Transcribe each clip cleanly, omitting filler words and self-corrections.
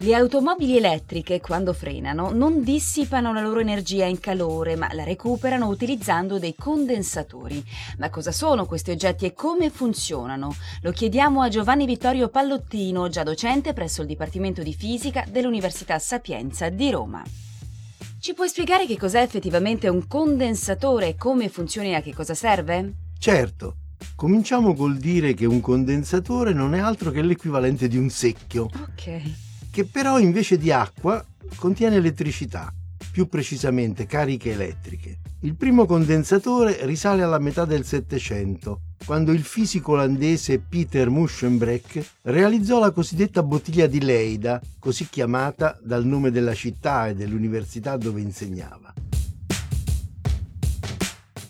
Le automobili elettriche, quando frenano, non dissipano la loro energia in calore, ma la recuperano utilizzando dei condensatori. Ma cosa sono questi oggetti e come funzionano? Lo chiediamo a Giovanni Vittorio Pallottino, già docente presso il Dipartimento di Fisica dell'Università Sapienza di Roma. Ci puoi spiegare che cos'è effettivamente un condensatore e come funziona e a che cosa serve? Certo. Cominciamo col dire che un condensatore non è altro che l'equivalente di un secchio. Ok. Che però invece di acqua contiene elettricità, più precisamente cariche elettriche. Il primo condensatore risale alla metà del Settecento, quando il fisico olandese Peter Muschenbreck realizzò la cosiddetta bottiglia di Leida, così chiamata dal nome della città e dell'università dove insegnava.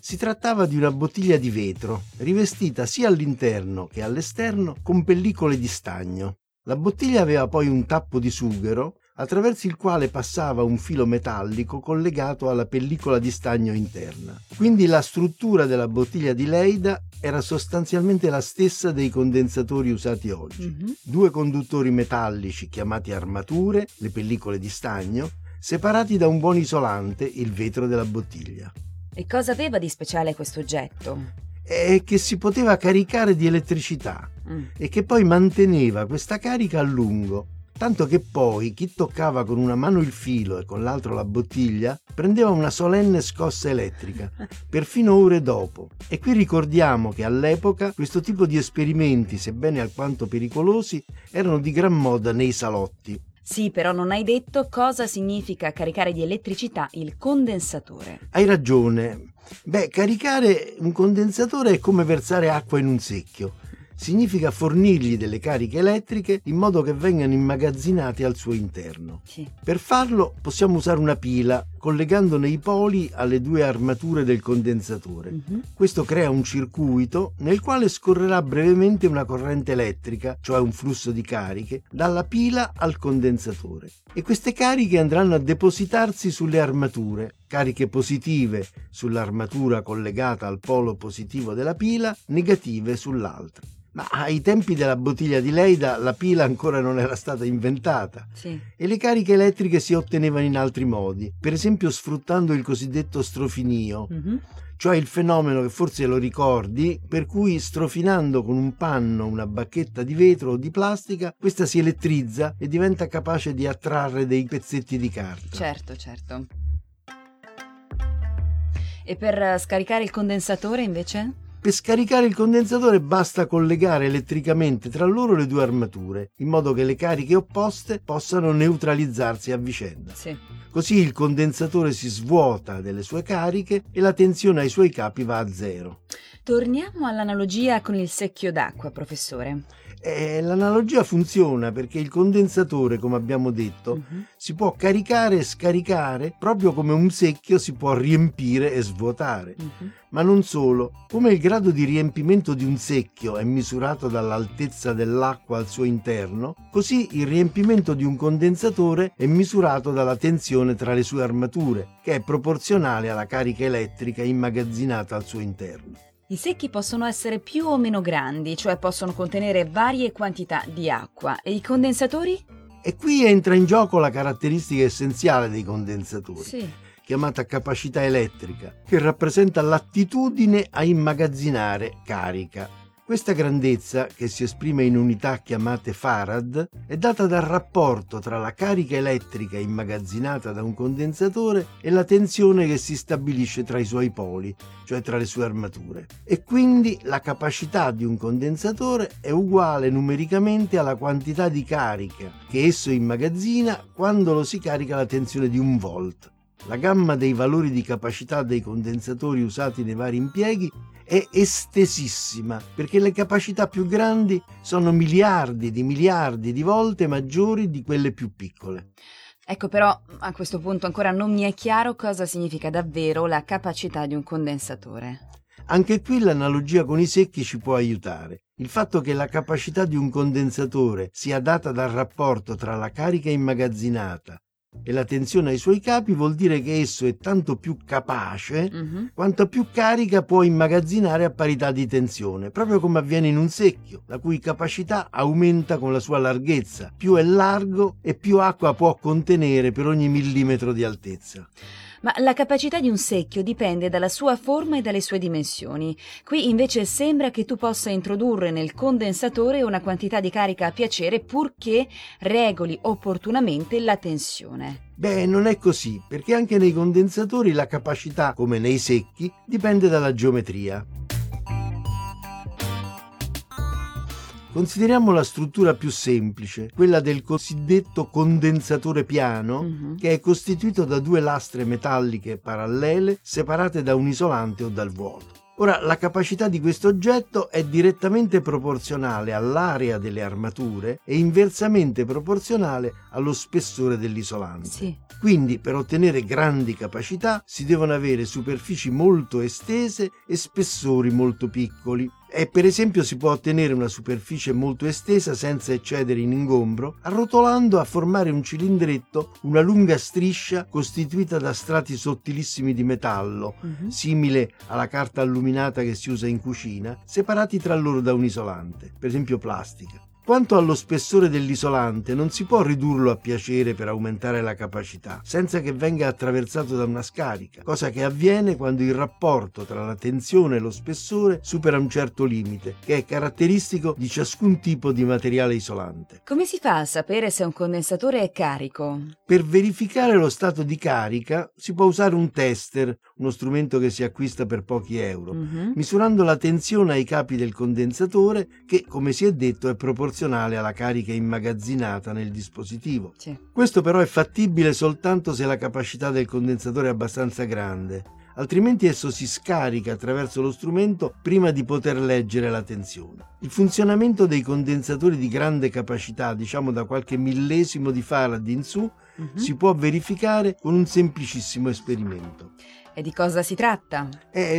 Si trattava di una bottiglia di vetro, rivestita sia all'interno che all'esterno con pellicole di stagno. La bottiglia aveva poi un tappo di sughero attraverso il quale passava un filo metallico collegato alla pellicola di stagno interna. Quindi la struttura della bottiglia di Leida era sostanzialmente la stessa dei condensatori usati oggi. Due conduttori metallici chiamati armature, le pellicole di stagno, separati da un buon isolante, il vetro della bottiglia. E cosa aveva di speciale questo oggetto? È che si poteva caricare di elettricità e che poi manteneva questa carica a lungo, tanto che poi chi toccava con una mano il filo e con l'altra la bottiglia prendeva una solenne scossa elettrica, perfino ore dopo. E qui ricordiamo che all'epoca questo tipo di esperimenti, sebbene alquanto pericolosi, erano di gran moda nei salotti. Sì, però non hai detto cosa significa caricare di elettricità il condensatore. Hai ragione. Caricare un condensatore è come versare acqua in un secchio. Significa fornirgli delle cariche elettriche in modo che vengano immagazzinate al suo interno. Sì. Per farlo possiamo usare una pila collegandone i poli alle due armature del condensatore. Questo crea un circuito nel quale scorrerà brevemente una corrente elettrica, cioè un flusso di cariche, dalla pila al condensatore. E queste cariche andranno a depositarsi sulle armature, cariche positive sull'armatura collegata al polo positivo della pila, negative sull'altra. Ma ai tempi della bottiglia di Leida la pila ancora non era stata inventata. Sì. E le cariche elettriche si ottenevano in altri modi, per esempio sfruttando il cosiddetto strofinio, cioè il fenomeno che forse lo ricordi, per cui strofinando con un panno una bacchetta di vetro o di plastica, questa si elettrizza e diventa capace di attrarre dei pezzetti di carta. Certo. E per scaricare il condensatore invece? Per scaricare il condensatore basta collegare elettricamente tra loro le due armature, in modo che le cariche opposte possano neutralizzarsi a vicenda. Sì. Così il condensatore si svuota delle sue cariche e la tensione ai suoi capi va a zero. Torniamo all'analogia con il secchio d'acqua, professore. L'analogia funziona perché il condensatore, come abbiamo detto, si può caricare e scaricare proprio come un secchio si può riempire e svuotare. Ma non solo, come il grado di riempimento di un secchio è misurato dall'altezza dell'acqua al suo interno, così il riempimento di un condensatore è misurato dalla tensione tra le sue armature, che è proporzionale alla carica elettrica immagazzinata al suo interno. I secchi possono essere più o meno grandi, cioè possono contenere varie quantità di acqua. E i condensatori? E qui entra in gioco la caratteristica essenziale dei condensatori, chiamata capacità elettrica, che rappresenta l'attitudine a immagazzinare carica. Questa grandezza, che si esprime in unità chiamate farad, è data dal rapporto tra la carica elettrica immagazzinata da un condensatore e la tensione che si stabilisce tra i suoi poli, cioè tra le sue armature. E quindi la capacità di un condensatore è uguale numericamente alla quantità di carica che esso immagazzina quando lo si carica alla tensione di 1 volt. La gamma dei valori di capacità dei condensatori usati nei vari impieghi è estesissima, perché le capacità più grandi sono miliardi di volte maggiori di quelle più piccole. Ecco, però a questo punto ancora non mi è chiaro cosa significa davvero la capacità di un condensatore. Anche qui l'analogia con i secchi ci può aiutare. Il fatto che la capacità di un condensatore sia data dal rapporto tra la carica immagazzinata e la tensione ai suoi capi vuol dire che esso è tanto più capace quanto più carica può immagazzinare a parità di tensione, proprio come avviene in un secchio, la cui capacità aumenta con la sua larghezza. Più è largo e più acqua può contenere per ogni millimetro di altezza. Ma la capacità di un secchio dipende dalla sua forma e dalle sue dimensioni. Qui invece sembra che tu possa introdurre nel condensatore una quantità di carica a piacere purché regoli opportunamente la tensione. Beh, non è così, perché anche nei condensatori la capacità, come nei secchi, dipende dalla geometria. Consideriamo la struttura più semplice, quella del cosiddetto condensatore piano, che è costituito da due lastre metalliche parallele separate da un isolante o dal vuoto. Ora, la capacità di questo oggetto è direttamente proporzionale all'area delle armature e inversamente proporzionale allo spessore dell'isolante. Sì. Quindi, per ottenere grandi capacità, si devono avere superfici molto estese e spessori molto piccoli. E per esempio si può ottenere una superficie molto estesa senza eccedere in ingombro, arrotolando a formare un cilindretto una lunga striscia costituita da strati sottilissimi di metallo, simile alla carta alluminata che si usa in cucina, separati tra loro da un isolante, per esempio plastica. Quanto allo spessore dell'isolante, non si può ridurlo a piacere per aumentare la capacità, senza che venga attraversato da una scarica, cosa che avviene quando il rapporto tra la tensione e lo spessore supera un certo limite, che è caratteristico di ciascun tipo di materiale isolante. Come si fa a sapere se un condensatore è carico? Per verificare lo stato di carica si può usare un tester, uno strumento che si acquista per pochi euro, misurando la tensione ai capi del condensatore che, come si è detto, è proporzionale alla carica immagazzinata nel dispositivo. Sì. Questo però è fattibile soltanto se la capacità del condensatore è abbastanza grande, altrimenti esso si scarica attraverso lo strumento prima di poter leggere la tensione. Il funzionamento dei condensatori di grande capacità, diciamo da qualche millesimo di farad in su, si può verificare con un semplicissimo esperimento. E di cosa si tratta?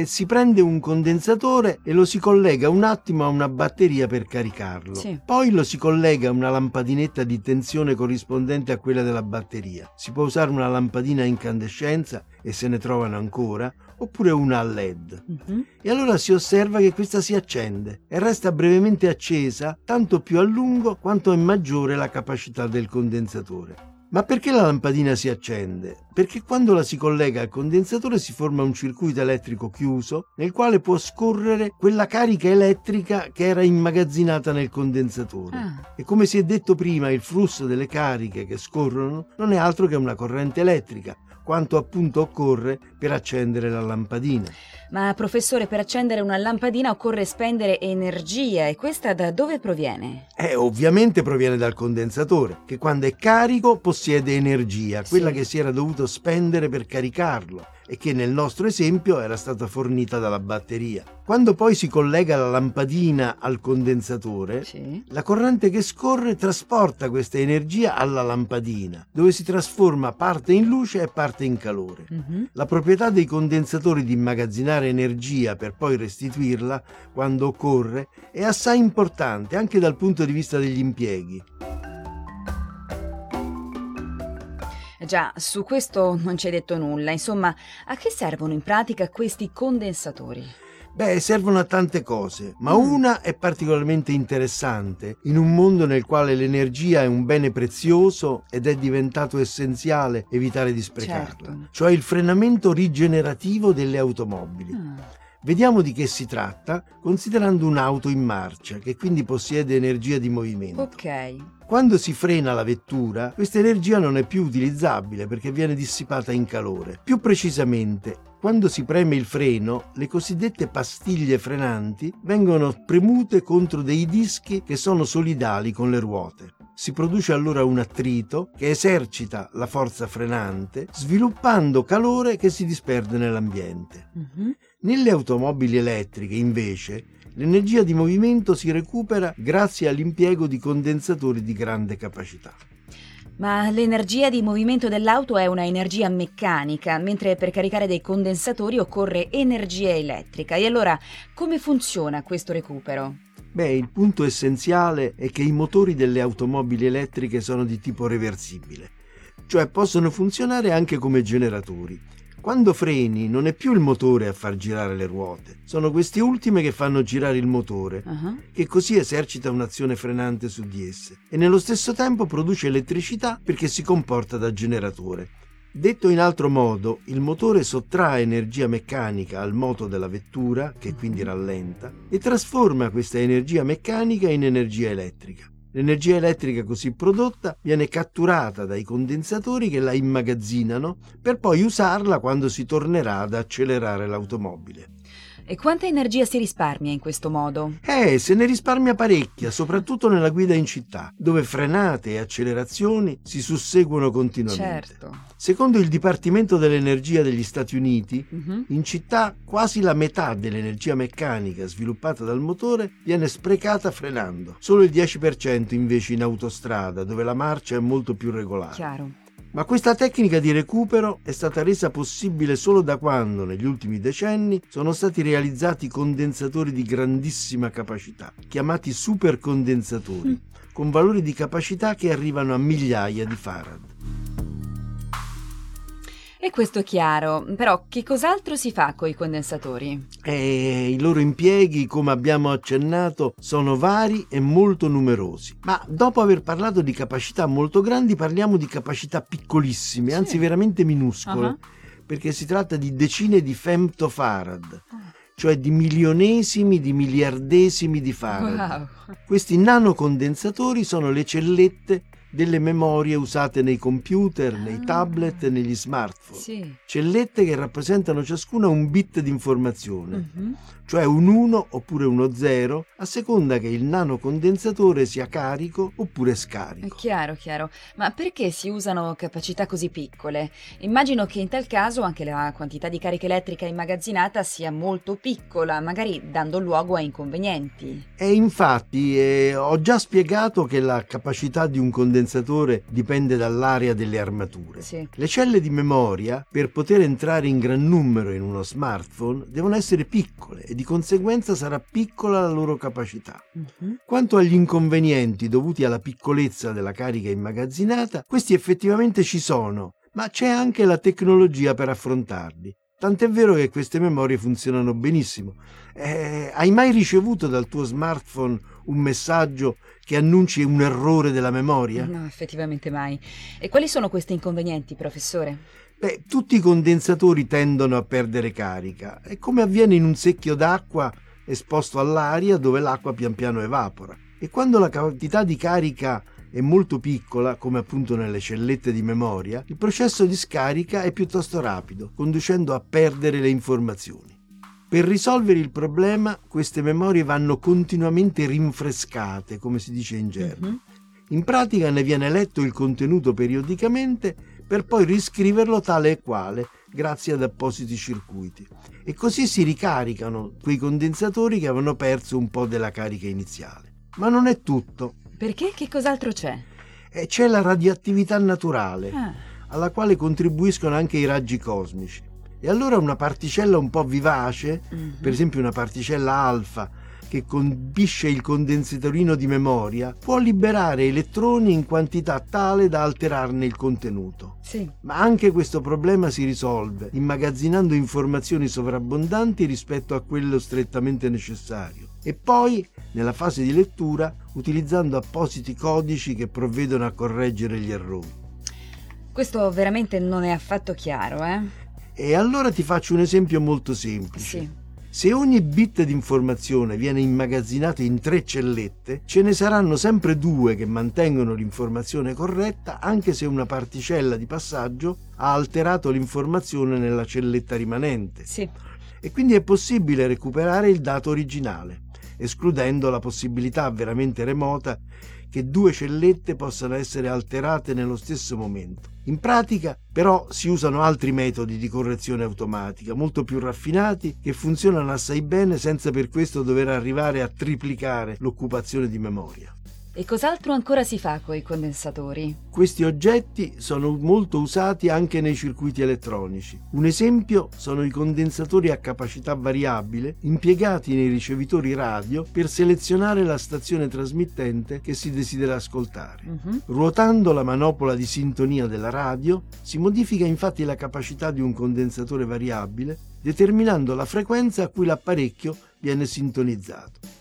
Si prende un condensatore e lo si collega un attimo a una batteria per caricarlo. Sì. Poi lo si collega a una lampadinetta di tensione corrispondente a quella della batteria. Si può usare una lampadina a incandescenza, e se ne trovano ancora, oppure una a LED. E allora si osserva che questa si accende e resta brevemente accesa tanto più a lungo quanto è maggiore la capacità del condensatore. Ma perché la lampadina si accende? Perché quando la si collega al condensatore si forma un circuito elettrico chiuso nel quale può scorrere quella carica elettrica che era immagazzinata nel condensatore. E come si è detto prima, il flusso delle cariche che scorrono non è altro che una corrente elettrica, quanto appunto occorre per accendere la lampadina. Ma professore, per accendere una lampadina occorre spendere energia, e questa da dove proviene? Ovviamente proviene dal condensatore, che quando è carico possiede energia, quella che si era dovuto spendere per caricarlo e che nel nostro esempio era stata fornita dalla batteria. Quando poi si collega la lampadina al condensatore, la corrente che scorre trasporta questa energia alla lampadina, dove si trasforma parte in luce e parte in calore. La proprietà dei condensatori di immagazzinare energia per poi restituirla quando occorre è assai importante anche dal punto di vista degli impieghi. Già, su questo non ci hai detto nulla. Insomma, a che servono in pratica questi condensatori? Servono a tante cose, ma una è particolarmente interessante in un mondo nel quale l'energia è un bene prezioso ed è diventato essenziale evitare di sprecarla, cioè il frenamento rigenerativo delle automobili. Vediamo di che si tratta considerando un'auto in marcia, che quindi possiede energia di movimento. Quando si frena la vettura, questa energia non è più utilizzabile perché viene dissipata in calore. Più precisamente, quando si preme il freno, le cosiddette pastiglie frenanti vengono premute contro dei dischi che sono solidali con le ruote. Si produce allora un attrito che esercita la forza frenante, sviluppando calore che si disperde nell'ambiente. Nelle automobili elettriche, invece, l'energia di movimento si recupera grazie all'impiego di condensatori di grande capacità. Ma l'energia di movimento dell'auto è una energia meccanica, mentre per caricare dei condensatori occorre energia elettrica. E allora come funziona questo recupero? Beh, il punto essenziale è che i motori delle automobili elettriche sono di tipo reversibile, cioè possono funzionare anche come generatori. Quando freni non è più il motore a far girare le ruote, sono queste ultime che fanno girare il motore, che così esercita un'azione frenante su di esse e nello stesso tempo produce elettricità perché si comporta da generatore. Detto in altro modo, il motore sottrae energia meccanica al moto della vettura, che quindi rallenta, e trasforma questa energia meccanica in energia elettrica. L'energia elettrica così prodotta viene catturata dai condensatori che la immagazzinano per poi usarla quando si tornerà ad accelerare l'automobile. E quanta energia si risparmia in questo modo? Se ne risparmia parecchia, soprattutto nella guida in città, dove frenate e accelerazioni si susseguono continuamente. Certo. Secondo il Dipartimento dell'Energia degli Stati Uniti, in città quasi la metà dell'energia meccanica sviluppata dal motore viene sprecata frenando, solo il 10% invece in autostrada, dove la marcia è molto più regolare. Chiaro. Ma questa tecnica di recupero è stata resa possibile solo da quando, negli ultimi decenni, sono stati realizzati condensatori di grandissima capacità, chiamati supercondensatori, con valori di capacità che arrivano a migliaia di farad. E questo è chiaro, però che cos'altro si fa con i condensatori? I loro impieghi, come abbiamo accennato, sono vari e molto numerosi. Ma dopo aver parlato di capacità molto grandi, parliamo di capacità piccolissime, anzi veramente minuscole, perché si tratta di decine di femtofarad, cioè di milionesimi di miliardesimi di farad. Wow. Questi nanocondensatori sono le cellette delle memorie usate nei computer, nei tablet e negli smartphone, cellette che rappresentano ciascuna un bit di informazione, cioè un 1 oppure uno 0 a seconda che il nanocondensatore sia carico oppure scarico. Chiaro. Ma perché si usano capacità così piccole? Immagino che in tal caso anche la quantità di carica elettrica immagazzinata sia molto piccola, magari dando luogo a inconvenienti. E infatti ho già spiegato che la capacità di un condensatore dipende dall'area delle armature. Le celle di memoria, per poter entrare in gran numero in uno smartphone, devono essere piccole e di conseguenza sarà piccola la loro capacità. Quanto agli inconvenienti dovuti alla piccolezza della carica immagazzinata, questi effettivamente ci sono, ma c'è anche la tecnologia per affrontarli. Tant'è vero che queste memorie funzionano benissimo. Hai mai ricevuto dal tuo smartphone un messaggio che annunci un errore della memoria? No, effettivamente mai. E quali sono questi inconvenienti, professore? Tutti i condensatori tendono a perdere carica. È come avviene in un secchio d'acqua esposto all'aria, dove l'acqua pian piano evapora. E quando la quantità di carica è molto piccola, come appunto nelle cellette di memoria, il processo di scarica è piuttosto rapido, conducendo a perdere le informazioni. Per risolvere il problema, queste memorie vanno continuamente rinfrescate, come si dice in gergo. In pratica ne viene letto il contenuto periodicamente per poi riscriverlo tale e quale grazie ad appositi circuiti, e così si ricaricano quei condensatori che avevano perso un po' della carica iniziale. Ma non è tutto. Perché? Che cos'altro c'è? C'è la radioattività naturale, alla quale contribuiscono anche i raggi cosmici. E allora una particella un po' vivace, per esempio una particella alfa, che colpisce il condensatorino di memoria, può liberare elettroni in quantità tale da alterarne il contenuto. Ma anche questo problema si risolve immagazzinando informazioni sovrabbondanti rispetto a quello strettamente necessario. E poi, nella fase di lettura, utilizzando appositi codici che provvedono a correggere gli errori. Questo veramente non è affatto chiaro, E allora ti faccio un esempio molto semplice. Se ogni bit di informazione viene immagazzinato in 3 cellette, ce ne saranno sempre 2 che mantengono l'informazione corretta, anche se una particella di passaggio ha alterato l'informazione nella celletta rimanente. E quindi è possibile recuperare il dato originale, escludendo la possibilità veramente remota che 2 cellette possano essere alterate nello stesso momento. In pratica, però, si usano altri metodi di correzione automatica, molto più raffinati, che funzionano assai bene senza per questo dover arrivare a triplicare l'occupazione di memoria. E cos'altro ancora si fa coi condensatori? Questi oggetti sono molto usati anche nei circuiti elettronici. Un esempio sono i condensatori a capacità variabile impiegati nei ricevitori radio per selezionare la stazione trasmittente che si desidera ascoltare. Ruotando la manopola di sintonia della radio si modifica infatti la capacità di un condensatore variabile, determinando la frequenza a cui l'apparecchio viene sintonizzato.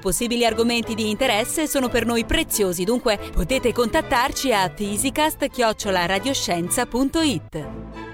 possibili argomenti di interesse sono per noi preziosi, dunque potete contattarci a fisicast@radioscienza.it.